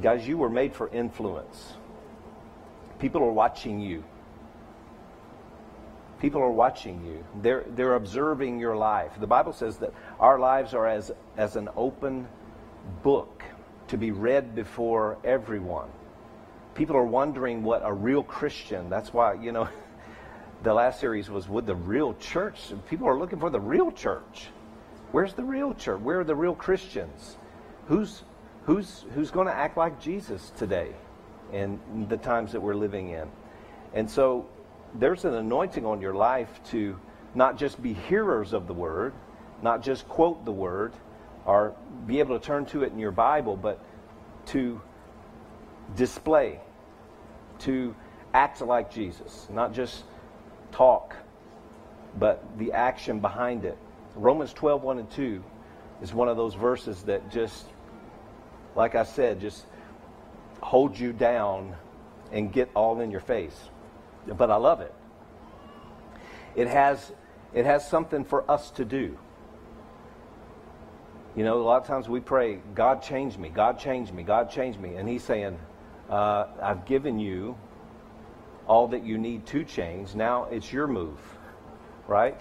Guys, you were made for influence. People are watching you. People are watching you. They're observing your life. The Bible says that our lives are as an open book to be read before everyone. People are wondering what a real Christian, that's why, you know, the last series was with the real church. People are looking for the real church. Where's the real church? Where are the real Christians? Who's going to act like Jesus today in the times that we're living in? And so there's an anointing on your life to not just be hearers of the word, not just quote the word or be able to turn to it in your Bible, but to display, to act like Jesus, not just talk, but the action behind it. Romans 12:1-2 is one of those verses that just, like I said, just hold you down and get all in your face. But I love it. It has something for us to do. You know, a lot of times we pray, God change me, God change me, God change me. And he's saying, I've given you all that you need to change. Now it's your move, right?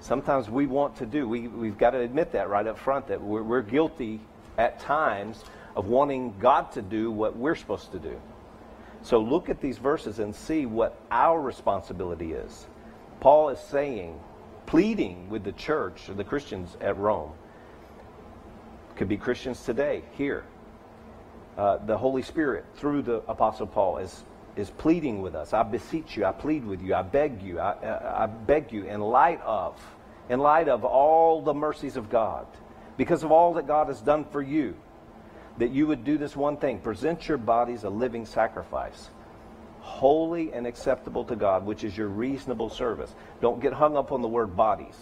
Sometimes we want to do, we've got to admit that right up front, that we're guilty at times of wanting God to do what we're supposed to do. So look at these verses and see what our responsibility is. Paul is saying, pleading with the church, or the Christians at Rome, could be Christians today, here. The Holy Spirit, through the Apostle Paul, is pleading with us. I beseech you, I plead with you, I beg you, I beg you, in light of all the mercies of God, because of all that God has done for you, that you would do this one thing: present your bodies a living sacrifice, holy and acceptable to God, which is your reasonable service. Don't get hung up on the word bodies,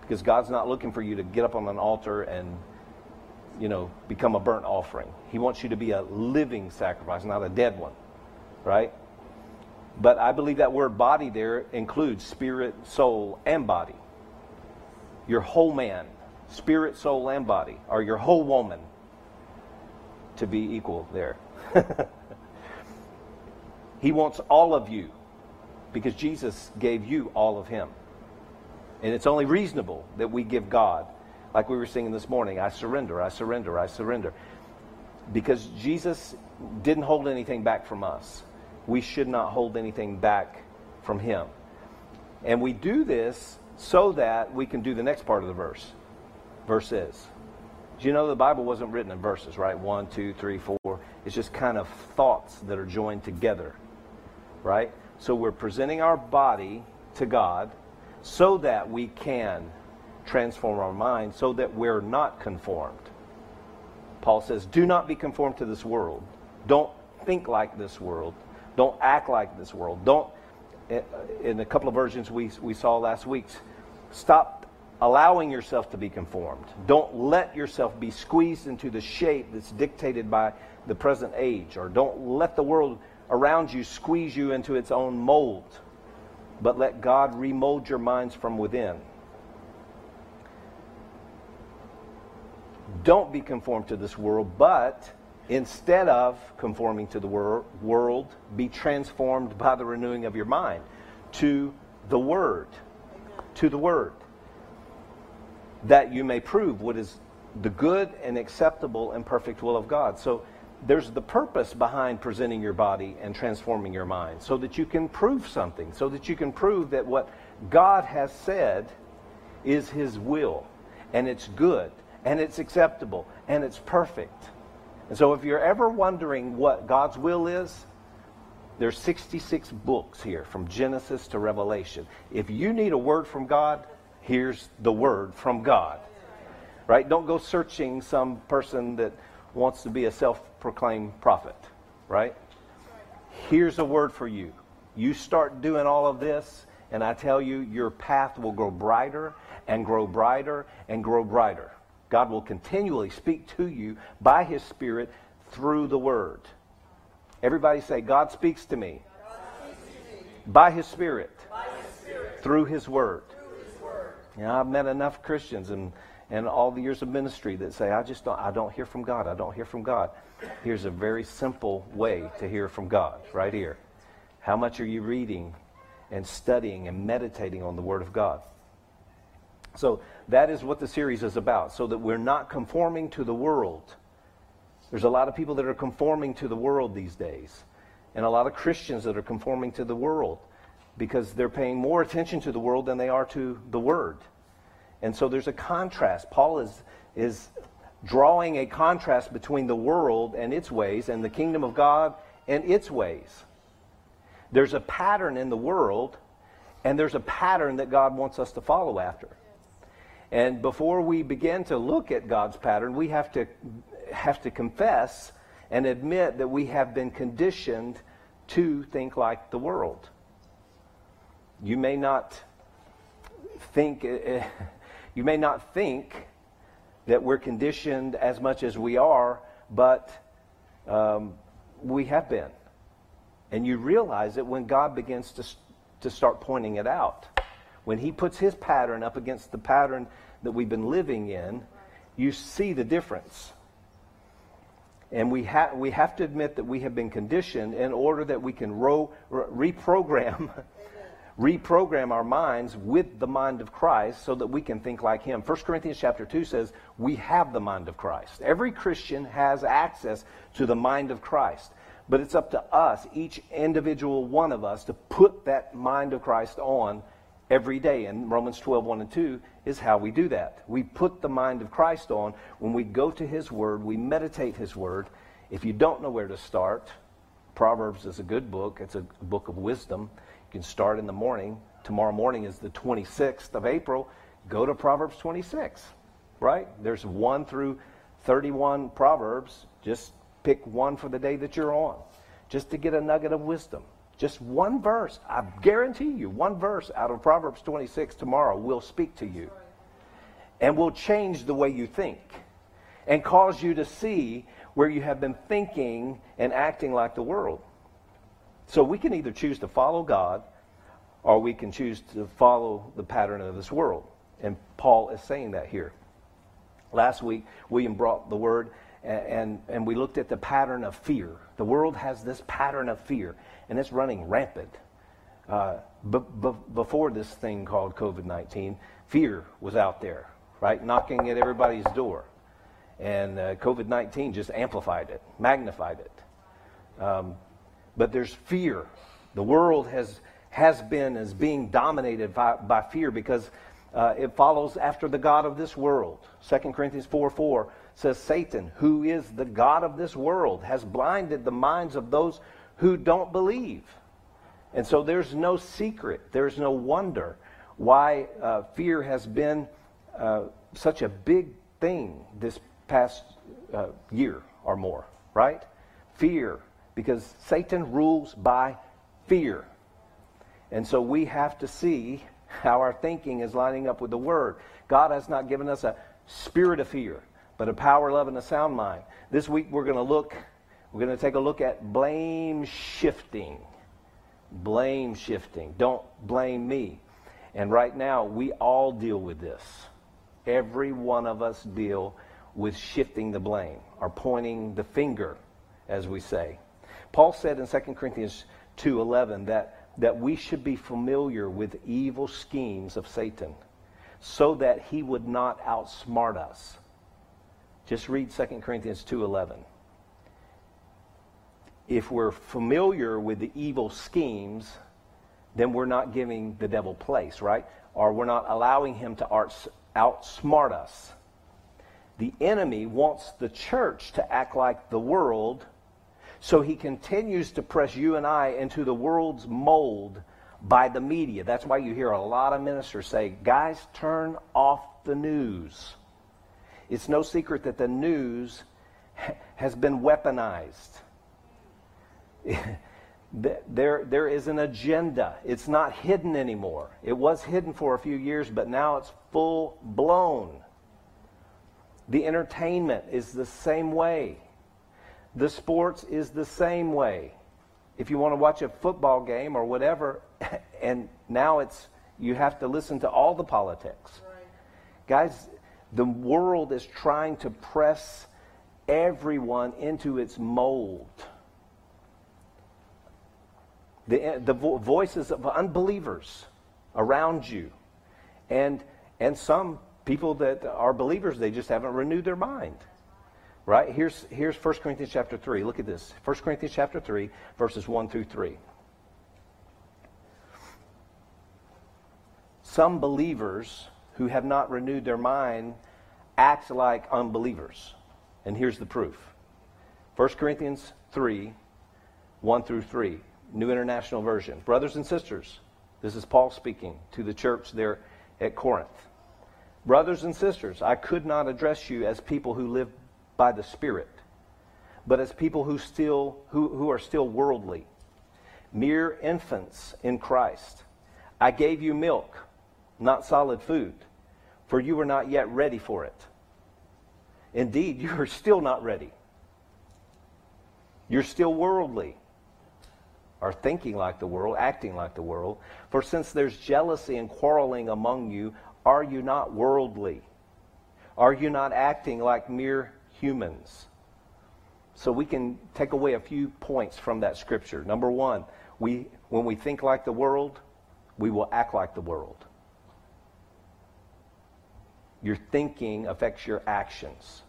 because God's not looking for you to get up on an altar and, you know, become a burnt offering. He wants you to be a living sacrifice, not a dead one, right? But I believe that word body there includes spirit, soul, and body. Your whole man, spirit, soul, and body, or your whole woman, to be equal there. He wants all of you, because Jesus gave you all of him. And it's only reasonable that we give God, like we were singing this morning, I surrender, I surrender, I surrender. Because Jesus didn't hold anything back from us. We should not hold anything back from him. And we do this so that we can do the next part of the verse. Verse is, you know, the Bible wasn't written in verses, right? 1, 2, 3, 4. It's just kind of thoughts that are joined together, right? So we're presenting our body to God so that we can transform our mind, so that we're not conformed. Paul says, do not be conformed to this world. Don't think like this world. Don't act like this world. Don't, in a couple of versions we saw last week, stop allowing yourself to be conformed. Don't let yourself be squeezed into the shape that's dictated by the present age, or don't let the world around you squeeze you into its own mold, but let God remold your minds from within. Don't be conformed to this world, but instead of conforming to the world, be transformed by the renewing of your mind to the Word, that you may prove what is the good and acceptable and perfect will of God. So there's the purpose behind presenting your body and transforming your mind, so that you can prove something, so that you can prove that what God has said is his will, and it's good, and it's acceptable, and it's perfect. And so if you're ever wondering what God's will is, there's 66 books here, from Genesis to Revelation. If you need a word from God, here's the word from God, right? Don't go searching some person that wants to be a self-proclaimed prophet, right? Here's a word for you. You start doing all of this, and I tell you, your path will grow brighter and grow brighter and grow brighter. God will continually speak to you by his Spirit through the Word. Everybody say, God speaks to me, by his Spirit, through his Word. You know, I've met enough Christians, and and all the years of ministry that say, I don't hear from God. I don't hear from God. Here's a very simple way to hear from God right here. How much are you reading and studying and meditating on the Word of God? So that is what the series is about, so that we're not conforming to the world. There's a lot of people that are conforming to the world these days, and a lot of Christians that are conforming to the world because they're paying more attention to the world than they are to the Word. And so there's a contrast. Paul is drawing a contrast between the world and its ways and the kingdom of God and its ways. There's a pattern in the world, and there's a pattern that God wants us to follow after. And before we begin to look at God's pattern, we have to confess and admit that we have been conditioned to think like the world. You may not think that we're conditioned as much as we are, but we have been. And you realize it when God begins to start pointing it out. When He puts His pattern up against the pattern that we've been living in, you see the difference. And we have to admit that we have been conditioned in order that we can reprogram our minds with the mind of Christ so that we can think like Him. 1 Corinthians chapter 2 says we have the mind of Christ. Every Christian has access to the mind of Christ. But it's up to us, each individual one of us, to put that mind of Christ on every day. And Romans 12:1-2 is how we do that. We put the mind of Christ on when we go to His Word, we meditate His Word. If you don't know where to start, Proverbs is a good book. It's a book of wisdom. You can start in the morning. Tomorrow morning is the 26th of April. Go to Proverbs 26, right? There's 1 through 31 Proverbs. Just pick one for the day that you're on, just to get a nugget of wisdom. Just one verse. I guarantee you, one verse out of Proverbs 26 tomorrow will speak to you and will change the way you think and cause you to see where you have been thinking and acting like the world. So we can either choose to follow God or we can choose to follow the pattern of this world. And Paul is saying that here. Last week, William brought the word, and we looked at the pattern of fear. The world has this pattern of fear, and it's running rampant. Before this thing called COVID-19, fear was out there, right, knocking at everybody's door. And COVID-19 just amplified it, magnified it. But there's fear. The world is being dominated by fear because it follows after the god of this world. 2 Corinthians 4:4 says, Satan, who is the god of this world, has blinded the minds of those who don't believe. And so there's no secret, there's no wonder why fear has been such a big thing this past year or more, right? Fear, because Satan rules by fear. And so we have to see how our thinking is lining up with the Word. God has not given us a spirit of fear, but a power, love, and a sound mind. This week we're going to take a look at blame shifting. Blame shifting. Don't blame me. And right now we all deal with this. Every one of us deal with shifting the blame or pointing the finger, as we say. Paul said in 2 Corinthians 2:11 that we should be familiar with evil schemes of Satan so that he would not outsmart us. Just read 2 Corinthians 2:11. If we're familiar with the evil schemes, then we're not giving the devil place, right? Or we're not allowing him to outsmart us. The enemy wants the church to act like the world, so he continues to press you and I into the world's mold by the media. That's why you hear a lot of ministers say, guys, turn off the news. It's no secret that the news has been weaponized. There is an agenda. It's not hidden anymore. It was hidden for a few years, but now it's full blown. The entertainment is the same way. The sports is the same way. If you want to watch a football game or whatever, and now you have to listen to all the politics. Right. Guys, The world is trying to press everyone into its mold. The voices of unbelievers around you, and some people that are believers, they just haven't renewed their mind. Right? Here's 1 Corinthians chapter 3. Look at this. 1 Corinthians chapter 3, verses 1 through 3. Some believers who have not renewed their mind act like unbelievers. And here's the proof. 1 Corinthians 3, 1 through 3, New International Version. Brothers and sisters, this is Paul speaking to the church there at Corinth. Brothers and sisters, I could not address you as people who live by the Spirit, but as people who are still worldly, mere infants in Christ. I gave you milk, not solid food, for you were not yet ready for it. Indeed, you are still not ready. You're still worldly, or thinking like the world, acting like the world. For since there's jealousy and quarreling among you, are you not worldly? Are you not acting like mere humans? So we can take away a few points from that scripture. Number one, when we think like the world, we will act like the world. Your thinking affects your actions.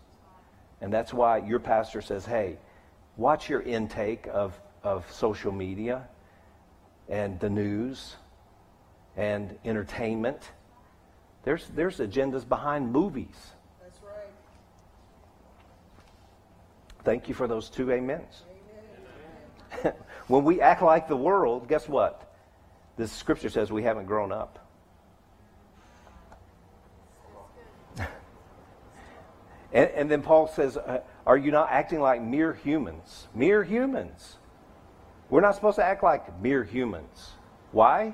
And that's why your pastor says, hey, watch your intake of social media and the news and entertainment. There's agendas behind movies. Thank you for those two amens. Amen. When we act like the world, guess what? This scripture says we haven't grown up. and then Paul says, are you not acting like mere humans? Mere humans. We're not supposed to act like mere humans. Why?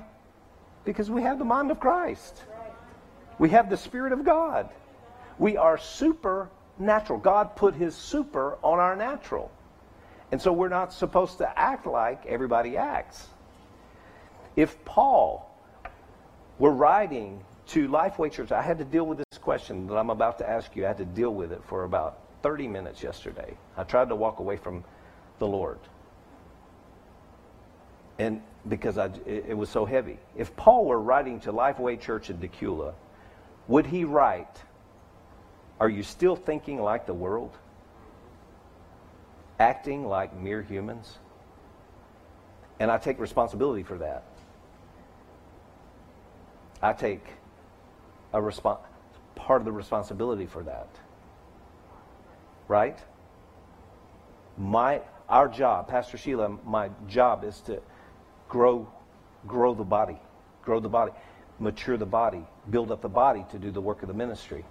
Because we have the mind of Christ. We have the Spirit of God. We are supernatural. God put his super on our natural. And so we're not supposed to act like everybody acts. If Paul were writing to Lifeway Church, I had to deal with this question that I'm about to ask you. I had to deal with it for about 30 minutes yesterday. I tried to walk away from the Lord, and because it was so heavy. If Paul were writing to Lifeway Church in Dacula, would he write, are you still thinking like the world? Acting like mere humans? And I take responsibility for that. I take part of the responsibility for that. Right? Our job, Pastor Sheila, my job is to grow the body. Grow the body. Mature the body. Build up the body to do the work of the ministry.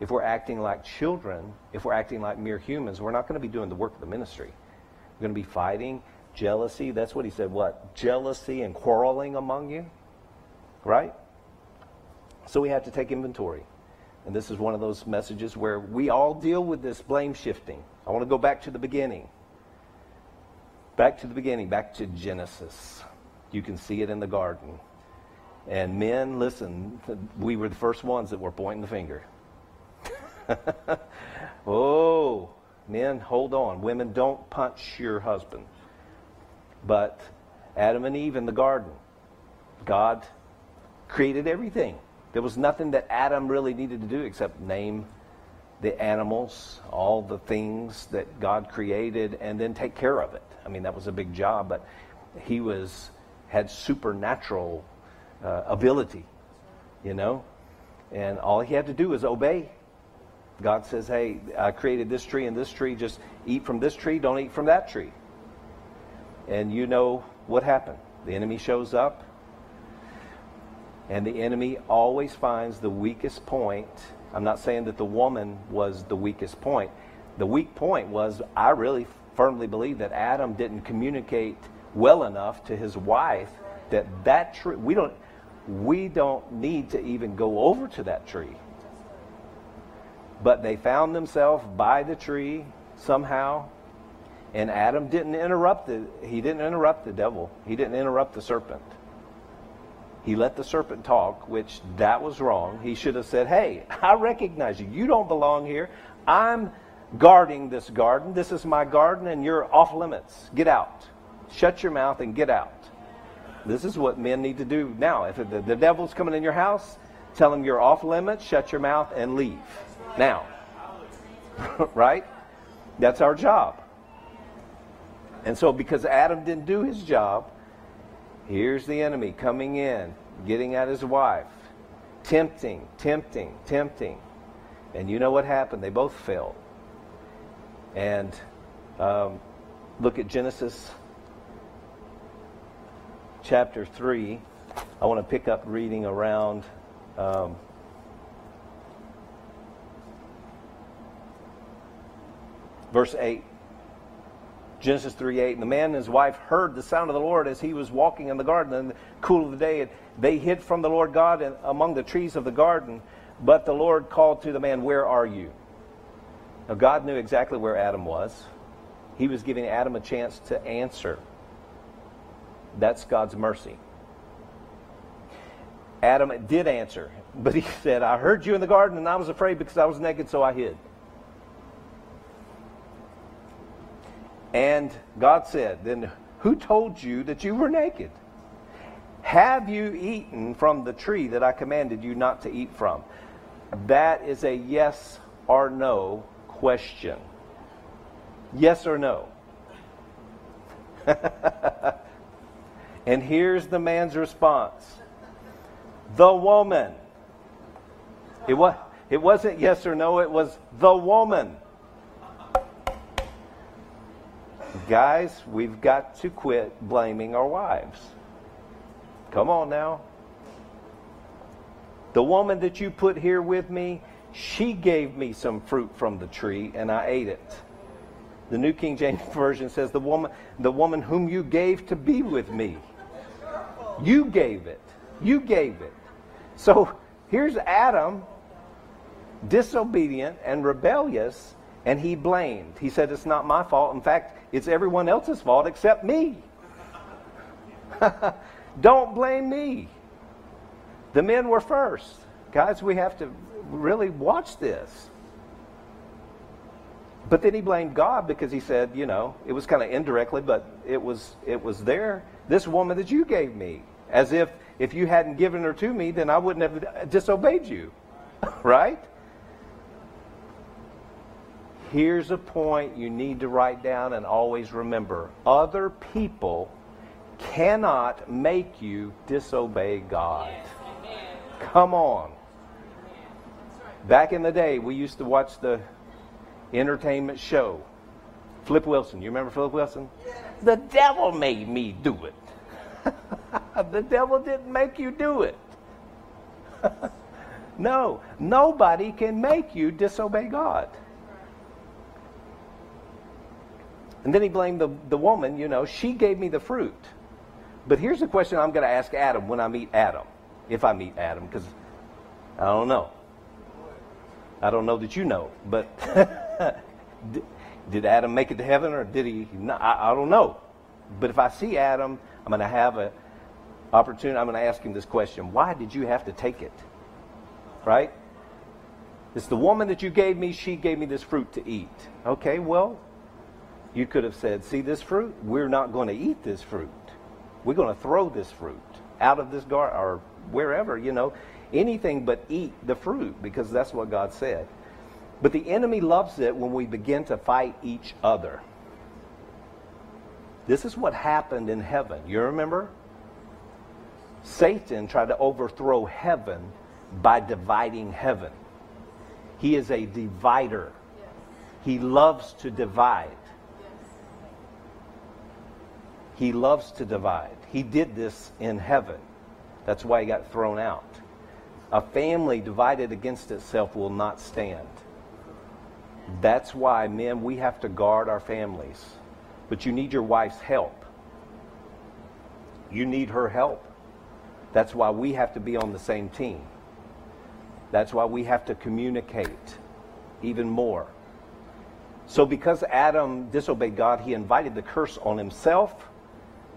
If we're acting like children, if we're acting like mere humans, we're not going to be doing the work of the ministry. We're going to be fighting, jealousy. That's what he said, what? Jealousy and quarreling among you, right? So we have to take inventory. And this is one of those messages where we all deal with this blame shifting. I want to go back to the beginning. Back to the beginning, back to Genesis. You can see it in the garden. And men, listen, we were the first ones that were pointing the finger. Oh, men, hold on. Women, don't punch your husband. But Adam and Eve in the garden, God created everything. There was nothing that Adam really needed to do except name the animals, all the things that God created, and then take care of it. I mean, that was a big job, but he had supernatural ability, you know? And all he had to do was obey. God says, hey, I created this tree and this tree. Just eat from this tree. Don't eat from that tree. And you know what happened. The enemy shows up. And the enemy always finds the weakest point. I'm not saying that the woman was the weakest point. The weak point was, I really firmly believe that Adam didn't communicate well enough to his wife that tree. We don't need to even go over to that tree. But they found themselves by the tree somehow, and Adam didn't interrupt the devil. He didn't interrupt the serpent. He let the serpent talk, which that was wrong. He should have said, hey, I recognize you. You don't belong here. I'm guarding this garden. This is my garden, and you're off limits. Get out. Shut your mouth and get out. This is what men need to do now. If the devil's coming in your house, tell him you're off limits, shut your mouth, and leave. Now. Right? That's our job. And so because Adam didn't do his job, here's the enemy coming in, getting at his wife, tempting. And you know what happened? They both fell. And look at Genesis chapter 3. I want to pick up reading around verse 8. Genesis 3:8, and the man and his wife heard the sound of the Lord as he was walking in the garden in the cool of the day. And they hid from the Lord God among the trees of the garden. But the Lord called to the man, where are you? Now God knew exactly where Adam was. He was giving Adam a chance to answer. That's God's mercy. Adam did answer, but he said, I heard you in the garden and I was afraid because I was naked, so I hid. And God said, then who told you that you were naked? Have you eaten from the tree that I commanded you not to eat from? That is a yes or no question. Yes or no? And here's the man's response. The woman. It wasn't yes or no, it was the woman. Guys, we've got to quit blaming our wives. Come on now. The woman that you put here with me, she gave me some fruit from the tree and I ate it. The New King James Version says, the woman whom you gave to be with me. You gave it. You gave it. So here's Adam, disobedient and rebellious, and he blamed. He said, it's not my fault. In fact, it's everyone else's fault except me. Don't blame me. The men were first. Guys, we have to really watch this. But then he blamed God because he said, you know, it was kind of indirectly, but it was there. This woman that you gave me, as if you hadn't given her to me, then I wouldn't have disobeyed you. Right? Here's a point you need to write down and always remember. Other people cannot make you disobey God. Come on. Back in the day, we used to watch the entertainment show. Flip Wilson. You remember Flip Wilson? The devil made me do it. The devil didn't make you do it. No, nobody can make you disobey God. And then he blamed the woman, you know, she gave me the fruit. But here's the question I'm going to ask Adam when I meet Adam. If I meet Adam, because I don't know. I don't know that you know, but did Adam make it to heaven or did he not? I don't know. But if I see Adam, I'm going to have an opportunity. I'm going to ask him this question. Why did you have to take it? Right? It's the woman that you gave me. She gave me this fruit to eat. Okay, well, you could have said, see this fruit? We're not going to eat this fruit. We're going to throw this fruit out of this garden or wherever, you know, anything but eat the fruit, because that's what God said. But the enemy loves it when we begin to fight each other. This is what happened in heaven. You remember? Satan tried to overthrow heaven by dividing heaven. He is a divider. He loves to divide. He loves to divide. He did this in heaven. That's why he got thrown out. A family divided against itself will not stand. That's why, men, we have to guard our families. But you need your wife's help. You need her help. That's why we have to be on the same team. That's why we have to communicate even more. So because Adam disobeyed God, he invited the curse on himself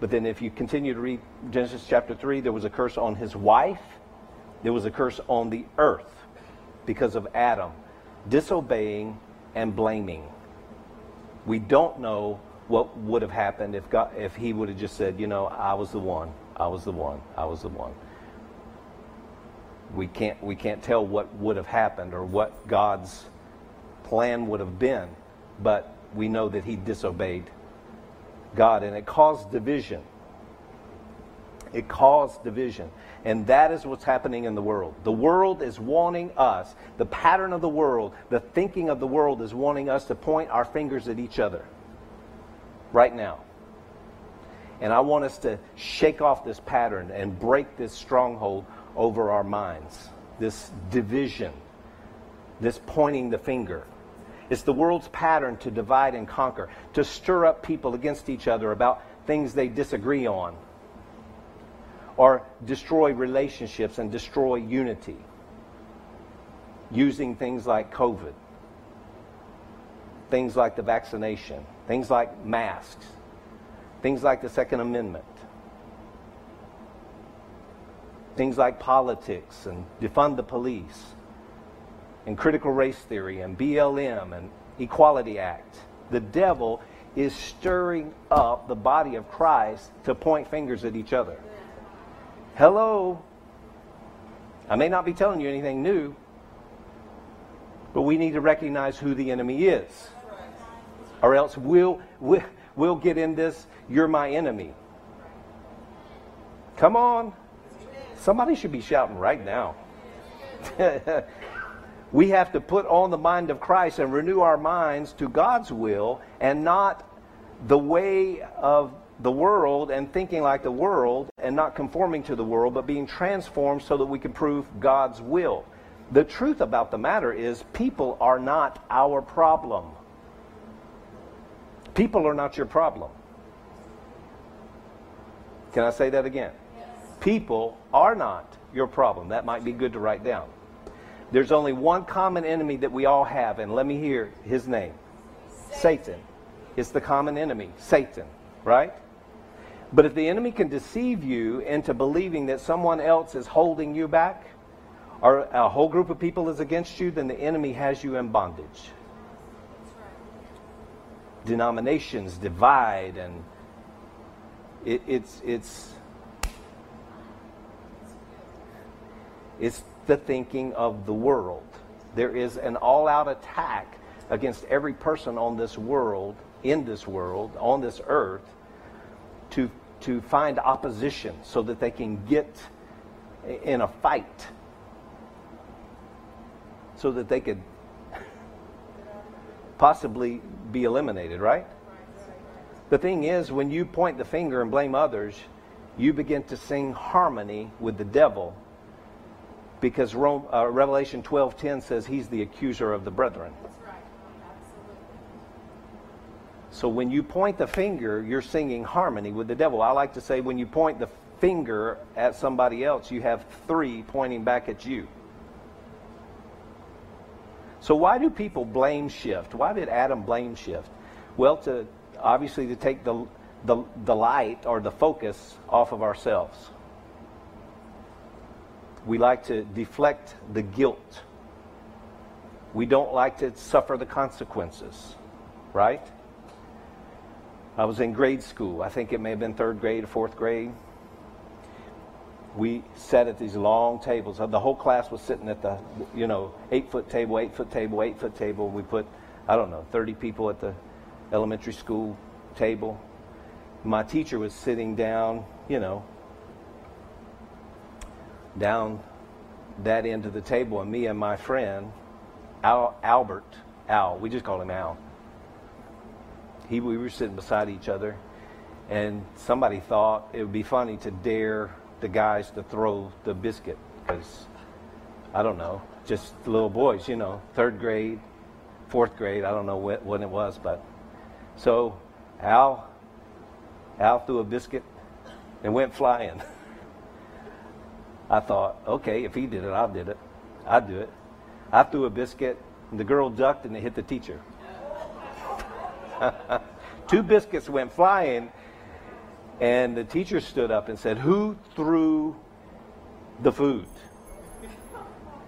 But then if you continue to read Genesis chapter 3, there was a curse on his wife. There was a curse on the earth because of Adam disobeying and blaming. We don't know what would have happened if he would have just said, you know, I was the one, I was the one, I was the one. We can't tell what would have happened or what God's plan would have been, but we know that he disobeyed God, and it caused division. It caused division. And that is what's happening in the world. The world is wanting us, the pattern of the world, the thinking of the world is wanting us to point our fingers at each other right now. And I want us to shake off this pattern and break this stronghold over our minds, this division, this pointing the finger. It's the world's pattern to divide and conquer, to stir up people against each other about things they disagree on, or destroy relationships and destroy unity, using things like COVID, things like the vaccination, things like masks, things like the Second Amendment, things like politics and defund the police, and critical race theory, and BLM, and Equality Act. The devil is stirring up the body of Christ to point fingers at each other. Hello. I may not be telling you anything new, but we need to recognize who the enemy is, or else we'll get in this, you're my enemy. Come on. Somebody should be shouting right now. We have to put on the mind of Christ and renew our minds to God's will and not the way of the world and thinking like the world and not conforming to the world, but being transformed so that we can prove God's will. The truth about the matter is people are not our problem. People are not your problem. Can I say that again? Yes. People are not your problem. That might be good to write down. There's only one common enemy that we all have, and let me hear his name. Satan. It's the common enemy, Satan, right? But if the enemy can deceive you into believing that someone else is holding you back, or a whole group of people is against you, then the enemy has you in bondage. Denominations divide, and it's the thinking of the world. There is an all-out attack against every person on this world, in this world, on this earth, to find opposition so that they can get in a fight, so that they could possibly be eliminated, right? The thing is, when you point the finger and blame others, you begin to sing harmony with the devil, because Revelation 12:10 says he's the accuser of the brethren. That's right. So when you point the finger, you're singing harmony with the devil. I like to say when you point the finger at somebody else, you have three pointing back at you. So why do people blame shift? Why did Adam blame shift? Well, obviously to take the light or the focus off of ourselves. We like to deflect the guilt. We don't like to suffer the consequences, right? I was in grade school. I think it may have been third grade or fourth grade. We sat at these long tables. The whole class was sitting at the, 8-foot table, 8-foot table, 8-foot table. We put, 30 people at the elementary school table. My teacher was sitting down, down that end of the table, and me and my friend Albert, we just call him Al, we were sitting beside each other, and somebody thought it would be funny to dare the guys to throw the biscuit, because just little boys, third grade, fourth grade, I don't know when it was, but so Al threw a biscuit and went flying. I thought, okay, if he did it, I'd do it. I threw a biscuit, and the girl ducked, and it hit the teacher. 2 biscuits went flying, And the teacher stood up and said, "Who threw the food?"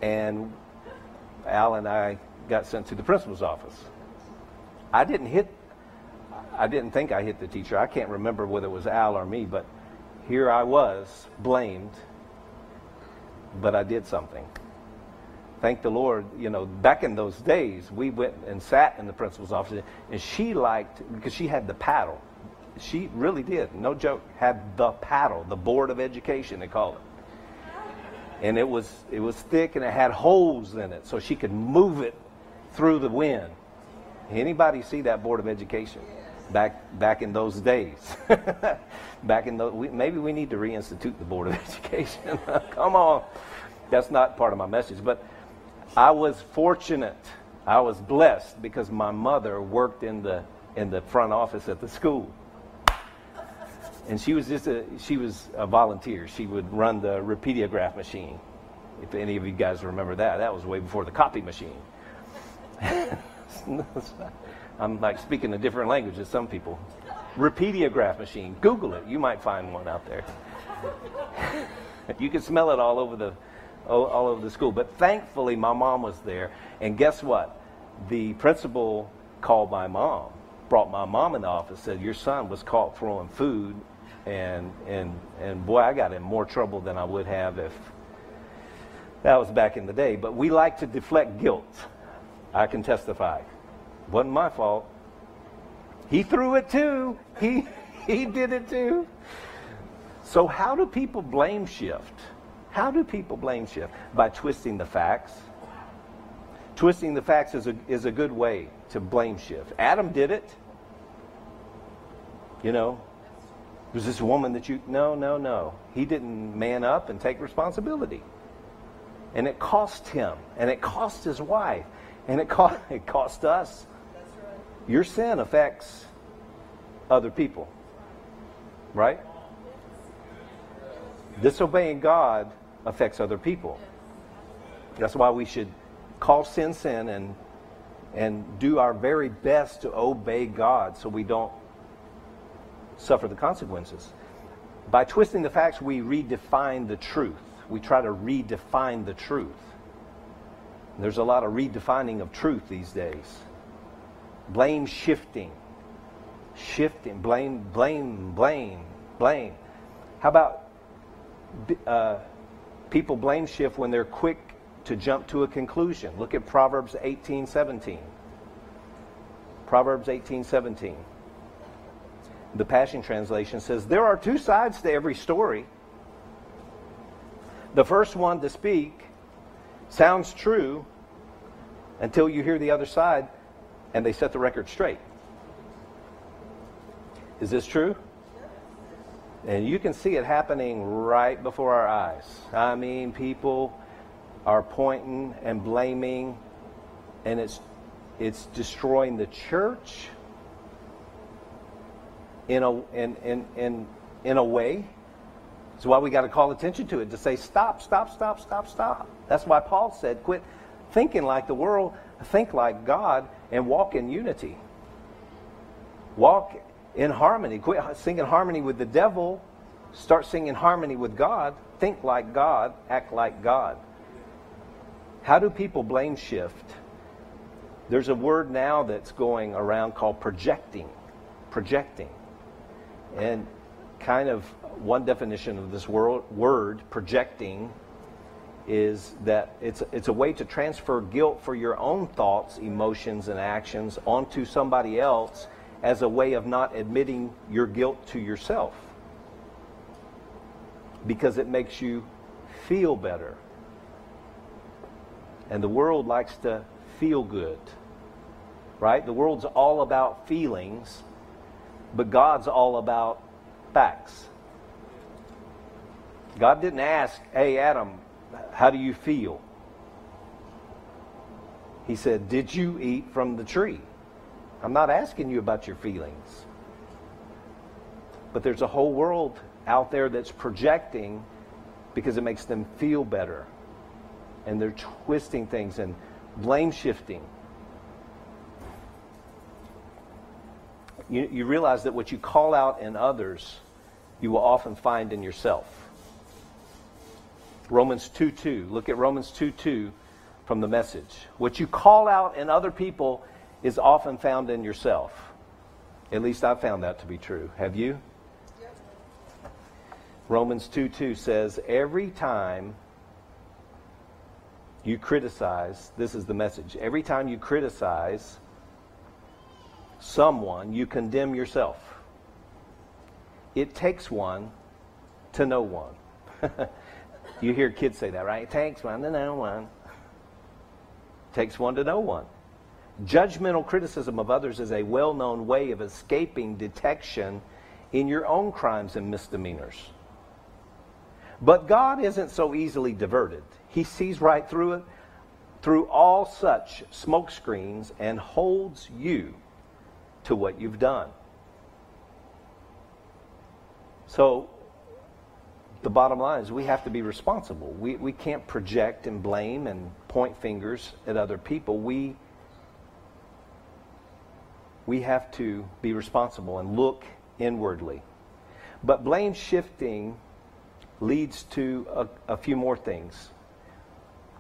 And Al and I got sent to the principal's office. I didn't think I hit the teacher. I can't remember whether it was Al or me, but here I was blamed, but I did something. Thank the Lord, back in those days, we went and sat in the principal's office, and she liked, because she had the paddle. She really did, no joke, had the paddle, the Board of Education, they call it. And it was thick, and it had holes in it, so she could move it through the wind. Anybody see that Board of Education back in those days? Maybe we need to reinstitute the Board of Education. Come on. That's not part of my message, but I was fortunate. I was blessed because my mother worked in the front office at the school. And she was a volunteer. She would run the rapidograph machine. If any of you guys remember that, that was way before the copy machine. I'm like speaking a different language to some people. Rapidograph machine. Google it. You might find one out there. You can smell it all over the school. But thankfully, my mom was there. And guess what? The principal called my mom, brought my mom in the office, said, "Your son was caught throwing food." And boy, I got in more trouble than I would have if that was back in the day. But we like to deflect guilt. I can testify. It wasn't my fault. He threw it too. He did it too. So how do people blame shift? How do people blame shift? By twisting the facts. Twisting the facts is a good way to blame shift. Adam did it. It was this woman that you... No. He didn't man up and take responsibility. And it cost him. And it cost his wife. And it cost us. That's right. Your sin affects other people. Right? Disobeying God affects other people. That's why we should call sin, sin, and do our very best to obey God so we don't suffer the consequences. By twisting the facts, we redefine the truth. We try to redefine the truth. There's a lot of redefining of truth these days. Blame shifting. Shifting. Blame. How about... people blame shift when they're quick to jump to a conclusion. Look at Proverbs 18:17. Proverbs 18:17. The Passion Translation says, "There are two sides to every story. The first one to speak sounds true until you hear the other side and they set the record straight." Is this true? And you can see it happening right before our eyes. I mean, people are pointing and blaming, and it's destroying the church in a way. That's why we got to call attention to it, to say, stop. That's why Paul said, quit thinking like the world, think like God, and walk in unity. Walk in harmony. Quit singing harmony with the devil. Start singing harmony with God. Think like God. Act like God. How do people blame shift? There's a word now that's going around called projecting. Projecting. And kind of one definition of this word, projecting, is that it's a way to transfer guilt for your own thoughts, emotions, and actions onto somebody else, as a way of not admitting your guilt to yourself, because it makes you feel better. And the world likes to feel good, right? The world's all about feelings, but God's all about facts. God didn't ask, "Hey, Adam, how do you feel?" He said, "Did you eat from the tree?" I'm not asking you about your feelings. But there's a whole world out there that's projecting because it makes them feel better. And they're twisting things and blame shifting. You realize that what you call out in others you will often find in yourself. Romans 2:2. Look at Romans 2:2 from the Message. What you call out in other people is often found in yourself. At least I've found that to be true. Have you? Yes. Romans 2:2 says, every time you criticize, this is the Message, every time you criticize someone, you condemn yourself. It takes one to know one. You hear kids say that, right? It takes one to know one. It takes one to know one. Judgmental criticism of others is a well-known way of escaping detection in your own crimes and misdemeanors. But God isn't so easily diverted. He sees right through it, through all such smoke screens, and holds you to what you've done. So the bottom line is we have to be responsible. We can't project and blame and point fingers at other people. We have to be responsible and look inwardly. But blame shifting leads to a few more things.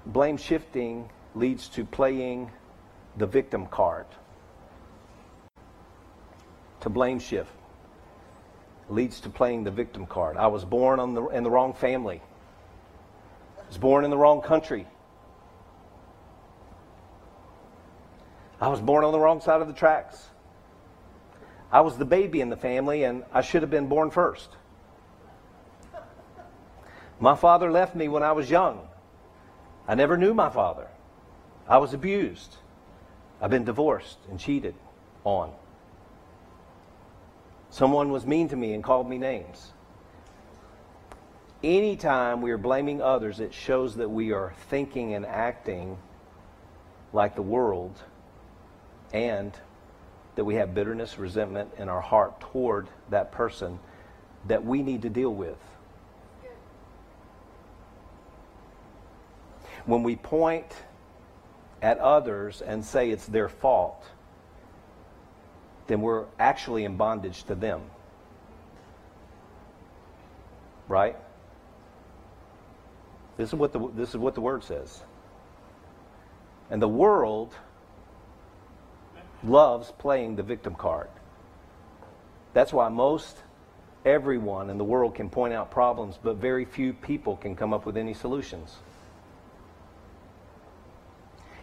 Blame shifting leads to playing the victim card. To blame shift leads to playing the victim card. I was born in the wrong family. I was born in the wrong country. I was born on the wrong side of the tracks. I was the baby in the family, and I should have been born first. My father left me when I was young. I never knew my father. I was abused. I've been divorced and cheated on. Someone was mean to me and called me names. Anytime we are blaming others, it shows that we are thinking and acting like the world, and that we have bitterness, resentment in our heart toward that person that we need to deal with. When we point at others and say it's their fault, then we're actually in bondage to them. Right? This is what the Word says. And the world loves playing the victim card. That's why most everyone in the world can point out problems, but very few people can come up with any solutions.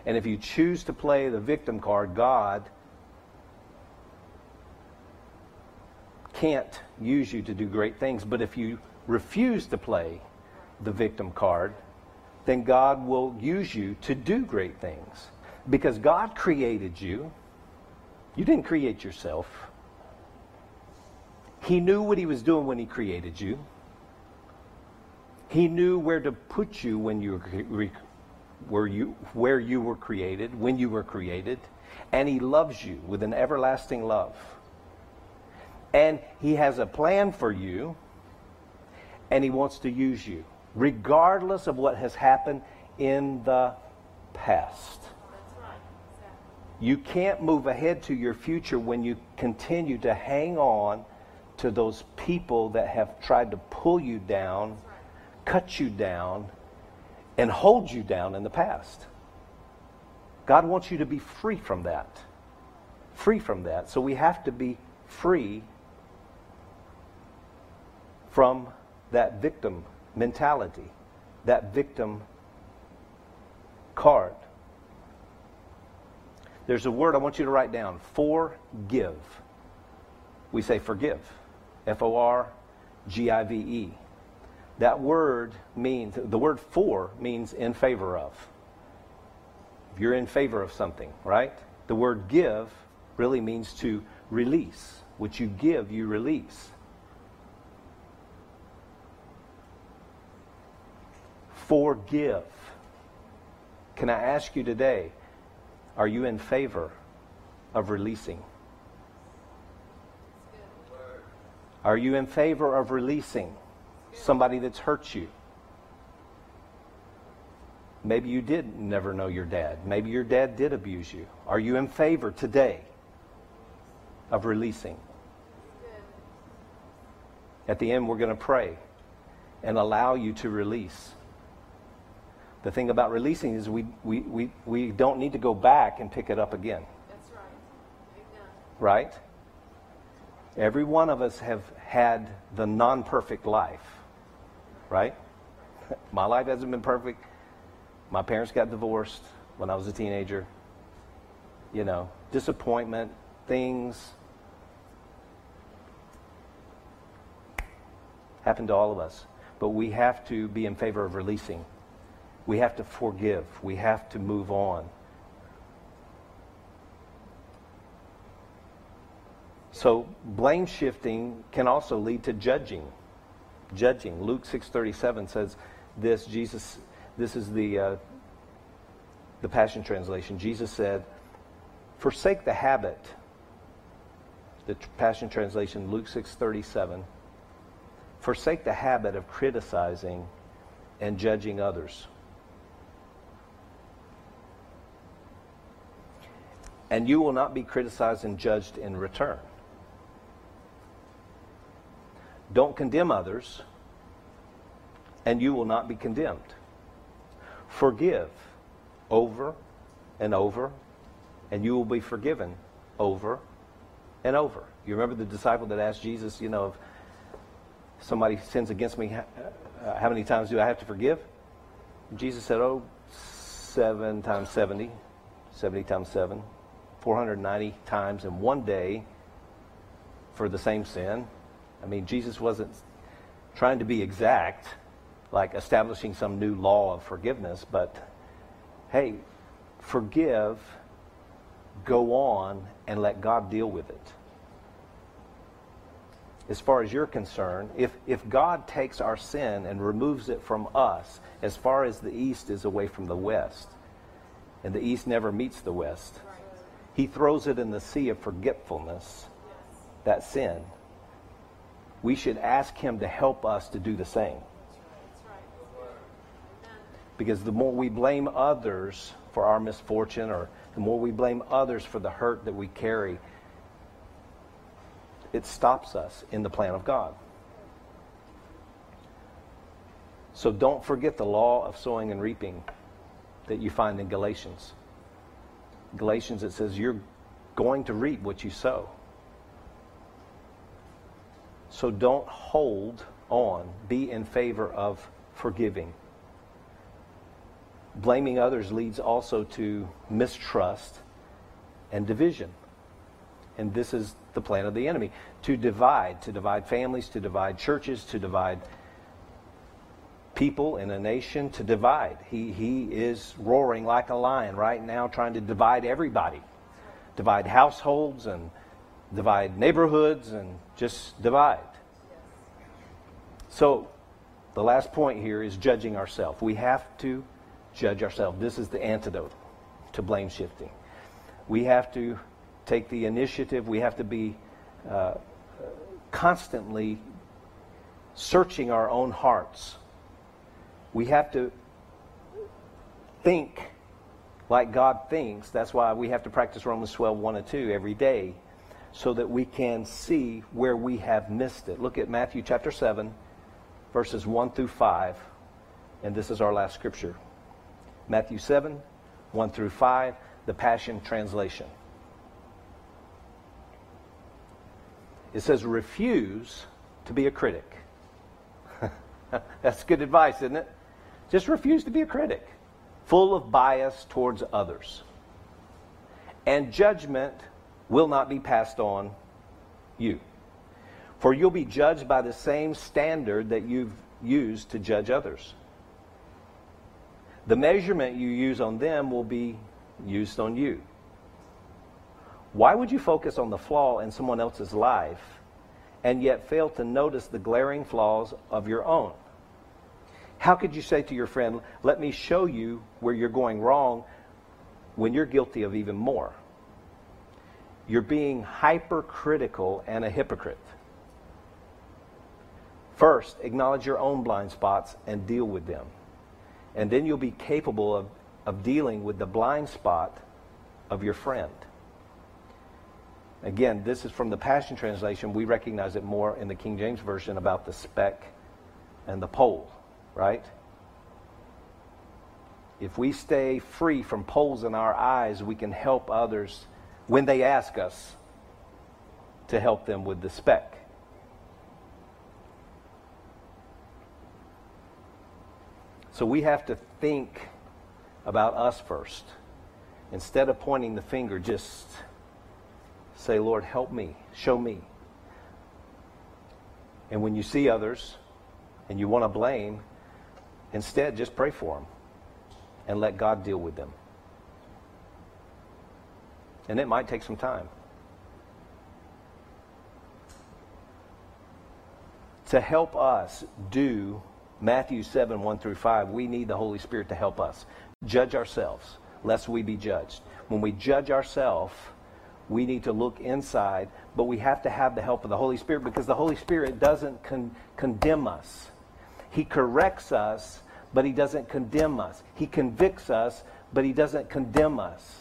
And if you choose to play the victim card, God can't use you to do great things. But if you refuse to play the victim card, then God will use you to do great things. Because God created you. You didn't create yourself. He knew what He was doing when He created you. He knew where to put you when you were created, and He loves you with an everlasting love. And He has a plan for you, and He wants to use you, regardless of what has happened in the past. That's right. Exactly. You can't move ahead to your future when you continue to hang on to those people that have tried to pull you down, That's right. cut you down, and hold you down in the past. God wants you to be free from that. Free from that. So we have to be free from that victim mentality, that victim card. There's a word I want you to write down, forgive. We say forgive, F-O-R-G-I-V-E. That word means, the word for means in favor of. If you're in favor of something, right? The word give really means to release. What you give, you release. Forgive. Can I ask you today, are you in favor of releasing? Are you in favor of releasing somebody that's hurt you? Maybe you did never know your dad. Maybe your dad did abuse you. Are you in favor today of releasing? At the end, we're going to pray and allow you to release. The thing about releasing is we don't need to go back and pick it up again. That's right. Amen. Right? Every one of us have had the non-perfect life, right? My life hasn't been perfect. My parents got divorced when I was a teenager. You know, disappointment, things. Happened to all of us. But we have to be in favor of releasing. We have to forgive. We have to move on. So blame shifting can also lead to judging. Judging. Luke 6:37 says this. Jesus, this is the Passion Translation. Jesus said, forsake the habit. The Passion Translation, Luke 6:37. Forsake the habit of criticizing and judging others. And you will not be criticized and judged in return. Don't condemn others, and you will not be condemned. Forgive over and over, and you will be forgiven over and over. You remember the disciple that asked Jesus, you know, if somebody sins against me, how many times do I have to forgive? Jesus said, oh, 7 times 70, 70 times 7. 490 times in one day for the same sin. I mean, Jesus wasn't trying to be exact, like establishing some new law of forgiveness, but hey, forgive, go on, and let God deal with it. As far as you're concerned, if God takes our sin and removes it from us, as far as the east is away from the west, and the east never meets the west, He throws it in the sea of forgetfulness, that sin. We should ask Him to help us to do the same. Because the more we blame others for our misfortune, or the more we blame others for the hurt that we carry, it stops us in the plan of God. So don't forget the law of sowing and reaping that you find in Galatians. Galatians, it says you're going to reap what you sow. So don't hold on. Be in favor of forgiving. Blaming others leads also to mistrust and division. And this is the plan of the enemy. To divide families, to divide churches, to divide people in a nation, to divide. He is roaring like a lion right now, trying to divide everybody. Divide households and divide neighborhoods and just divide. So the last point here is judging ourselves. We have to judge ourselves. This is the antidote to blame shifting. We have to take the initiative. We have to be constantly searching our own hearts. We have to think like God thinks. That's why we have to practice Romans 12:1-2 every day, so that we can see where we have missed it. Look at Matthew chapter 7, verses 1-5, and this is our last scripture. Matthew 7, 1-5, the Passion Translation. It says, refuse to be a critic. That's good advice, isn't it? Just refuse to be a critic, full of bias towards others. And judgment will not be passed on you, for you'll be judged by the same standard that you've used to judge others. The measurement you use on them will be used on you. Why would you focus on the flaw in someone else's life and yet fail to notice the glaring flaws of your own? How could you say to your friend, let me show you where you're going wrong, when you're guilty of even more? You're being hypercritical and a hypocrite. First, acknowledge your own blind spots and deal with them. And then you'll be capable of dealing with the blind spot of your friend. Again, this is from the Passion Translation. We recognize it more in the King James Version about the speck and the pole, right? If we stay free from poles in our eyes, we can help others when they ask us to help them with the speck. So we have to think about us first. Instead of pointing the finger, just say, Lord, help me, show me. And when you see others and you want to blame, instead just pray for them and let God deal with them. And it might take some time. To help us do Matthew 7, 1 through 5, we need the Holy Spirit to help us. Judge ourselves, lest we be judged. When we judge ourselves, we need to look inside, but we have to have the help of the Holy Spirit, because the Holy Spirit doesn't condemn us. He corrects us, but He doesn't condemn us. He convicts us, but He doesn't condemn us.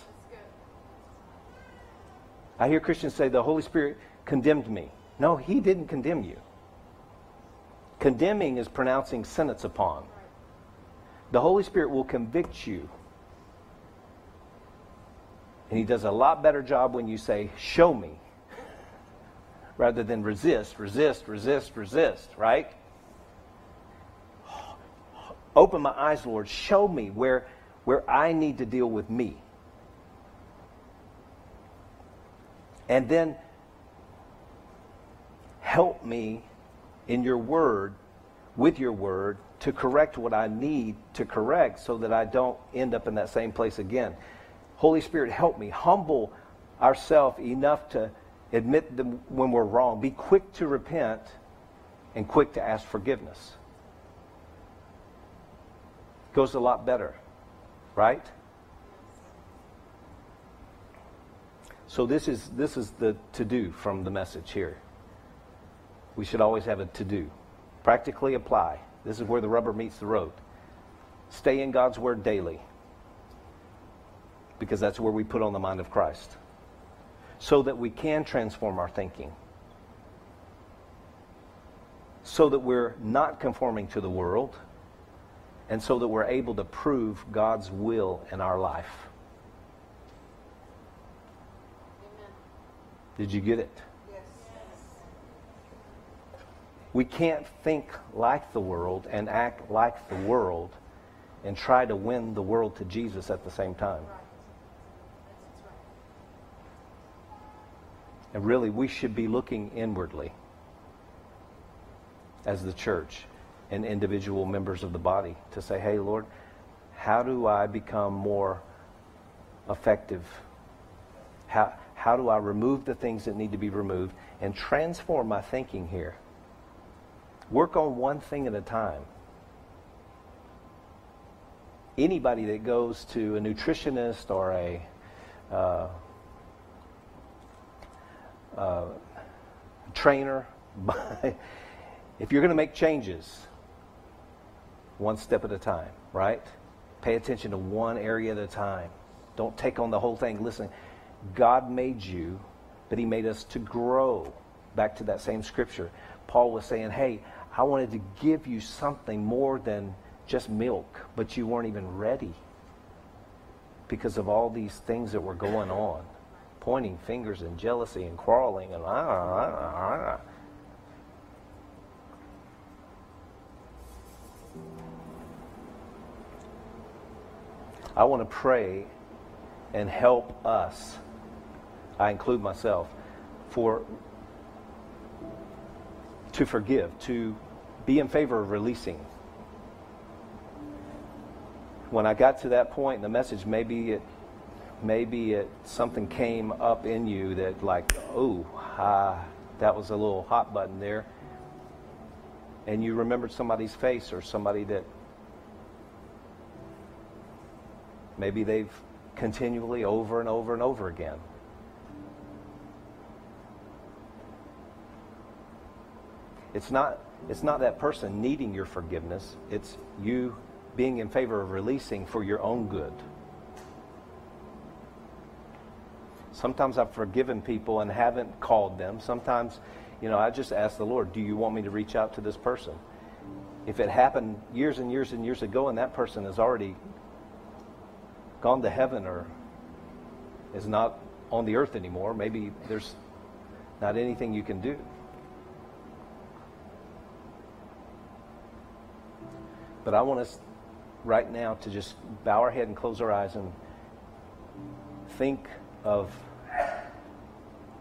I hear Christians say, the Holy Spirit condemned me. No, He didn't condemn you. Condemning is pronouncing sentence upon. The Holy Spirit will convict you. And He does a lot better job when you say, show me, rather than resist, right? Open my eyes, Lord. Show me where I need to deal with me. And then help me in your word, with your word, to correct what I need to correct so that I don't end up in that same place again. Holy Spirit, help me. Humble ourselves enough to admit when we're wrong. Be quick to repent and quick to ask forgiveness. Goes a lot better, right? So this is the to-do from the message here. We should always have a to-do. Practically apply. This is where the rubber meets the road. Stay in God's Word daily, because that's where we put on the mind of Christ, so that we can transform our thinking, so that we're not conforming to the world, and so that we're able to prove God's will in our life. Amen. Did you get it? We can't think like the world and act like the world and try to win the world to Jesus at the same time. And really, we should be looking inwardly as the church and individual members of the body to say, hey, Lord, how do I become more effective? How do I remove the things that need to be removed and transform my thinking here? Work on one thing at a time. Anybody that goes to a nutritionist or a trainer, if you're going to make changes, one step at a time, right? Pay attention to one area at a time. Don't take on the whole thing. Listen, God made you, but He made us to grow. Back to that same scripture. Paul was saying, hey, I wanted to give you something more than just milk, but you weren't even ready because of all these things that were going on, pointing fingers and jealousy and quarreling and I want to pray and help us, I include myself, to forgive, to be in favor of releasing. When I got to that point in the message, maybe something came up in you that like, that was a little hot button there. And you remembered somebody's face or somebody that maybe they've continually over and over and over again. It's not that person needing your forgiveness. It's you being in favor of releasing for your own good. Sometimes I've forgiven people and haven't called them. Sometimes, you know, I just ask the Lord, do you want me to reach out to this person? If it happened years and years and years ago and that person has already gone to heaven or is not on the earth anymore, maybe there's not anything you can do. But I want us right now to just bow our head and close our eyes and think of a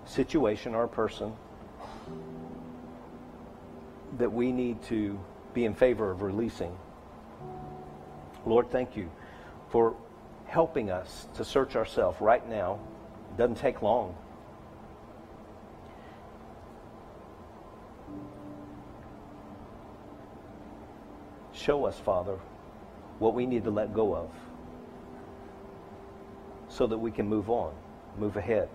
situation or a person that we need to be in favor of releasing. Lord, thank you for helping us to search ourselves right now. It doesn't take long. Show us, Father, what we need to let go of so that we can move on, move ahead.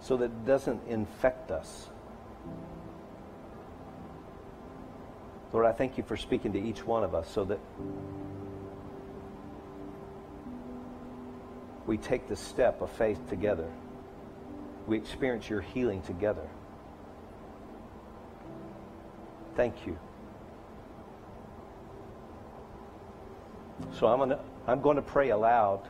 So that it doesn't infect us. Lord, I thank you for speaking to each one of us so that we take the step of faith together. We experience your healing together. Thank you. So I'm going to pray aloud,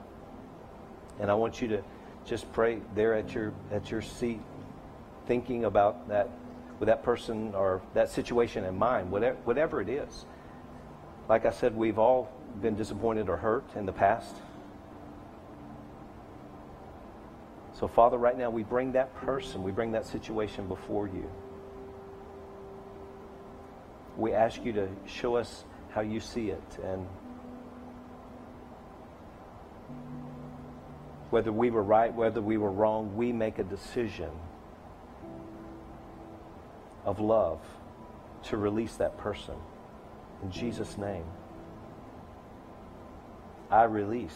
and I want you to just pray there at your seat, thinking about that, with that person or that situation in mind, whatever it is. Like I said, we've all been disappointed or hurt in the past. So, Father, right now we bring that person, we bring that situation before you. We ask you to show us how you see it and whether we were right, whether we were wrong, we make a decision of love to release that person. In Jesus' name, I release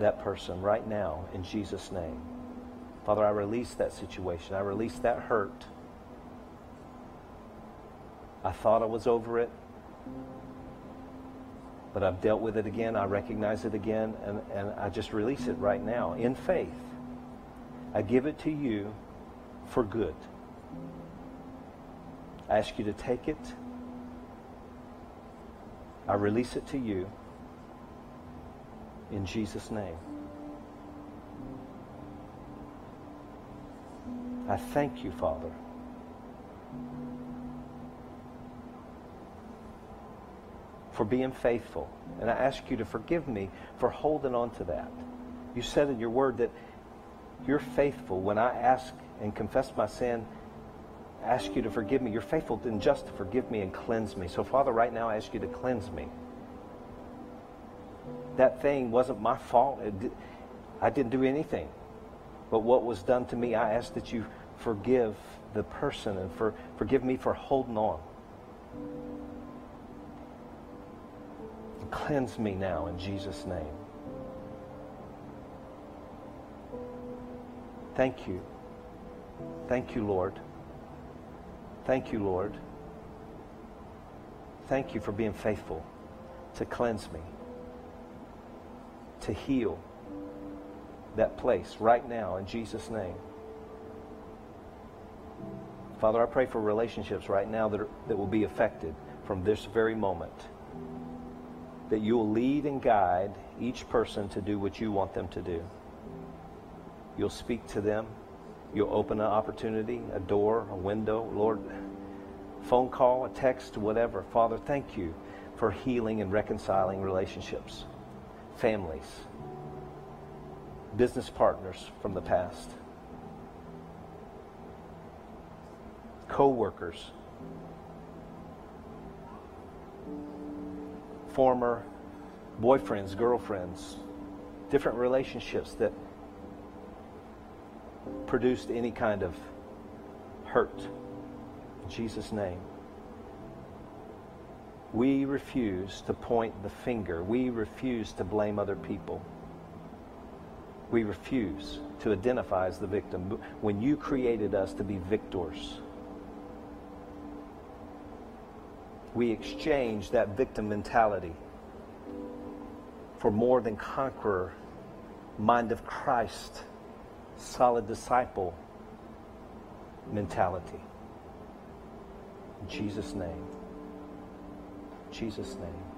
that person right now in Jesus' name. Father, I release that situation. I release that hurt. I thought I was over it, but I've dealt with it again. I recognize it again, and I just release it right now in faith. I give it to you for good. I ask you to take it. I release it to you in Jesus' name. I thank you, Father. For being faithful. And I ask you to forgive me for holding on to that. You said in your word that you're faithful when I ask and confess my sin, ask you to forgive me. You're faithful and just to forgive me and cleanse me. So, Father, right now I ask you to cleanse me. That thing wasn't my fault. I didn't do anything. But what was done to me, I ask that you forgive the person and forgive me for holding on. Cleanse me now in Jesus' name. Thank you. Thank you, Lord. Thank you, Lord. Thank you for being faithful to cleanse me, to heal that place right now in Jesus' name. Father, I pray for relationships right now that will be affected from this very moment. That you will lead and guide each person to do what you want them to do. You'll speak to them. You'll open an opportunity, a door, a window, Lord, phone call, a text, whatever. Father, thank you for healing and reconciling relationships, families, business partners from the past, co-workers, former boyfriends, girlfriends, different relationships that produced any kind of hurt. In Jesus' name. We refuse to point the finger. We refuse to blame other people. We refuse to identify as the victim when you created us to be victors. we exchange that victim mentality for more than conqueror, mind of Christ, solid disciple mentality. In Jesus' name. Jesus' name.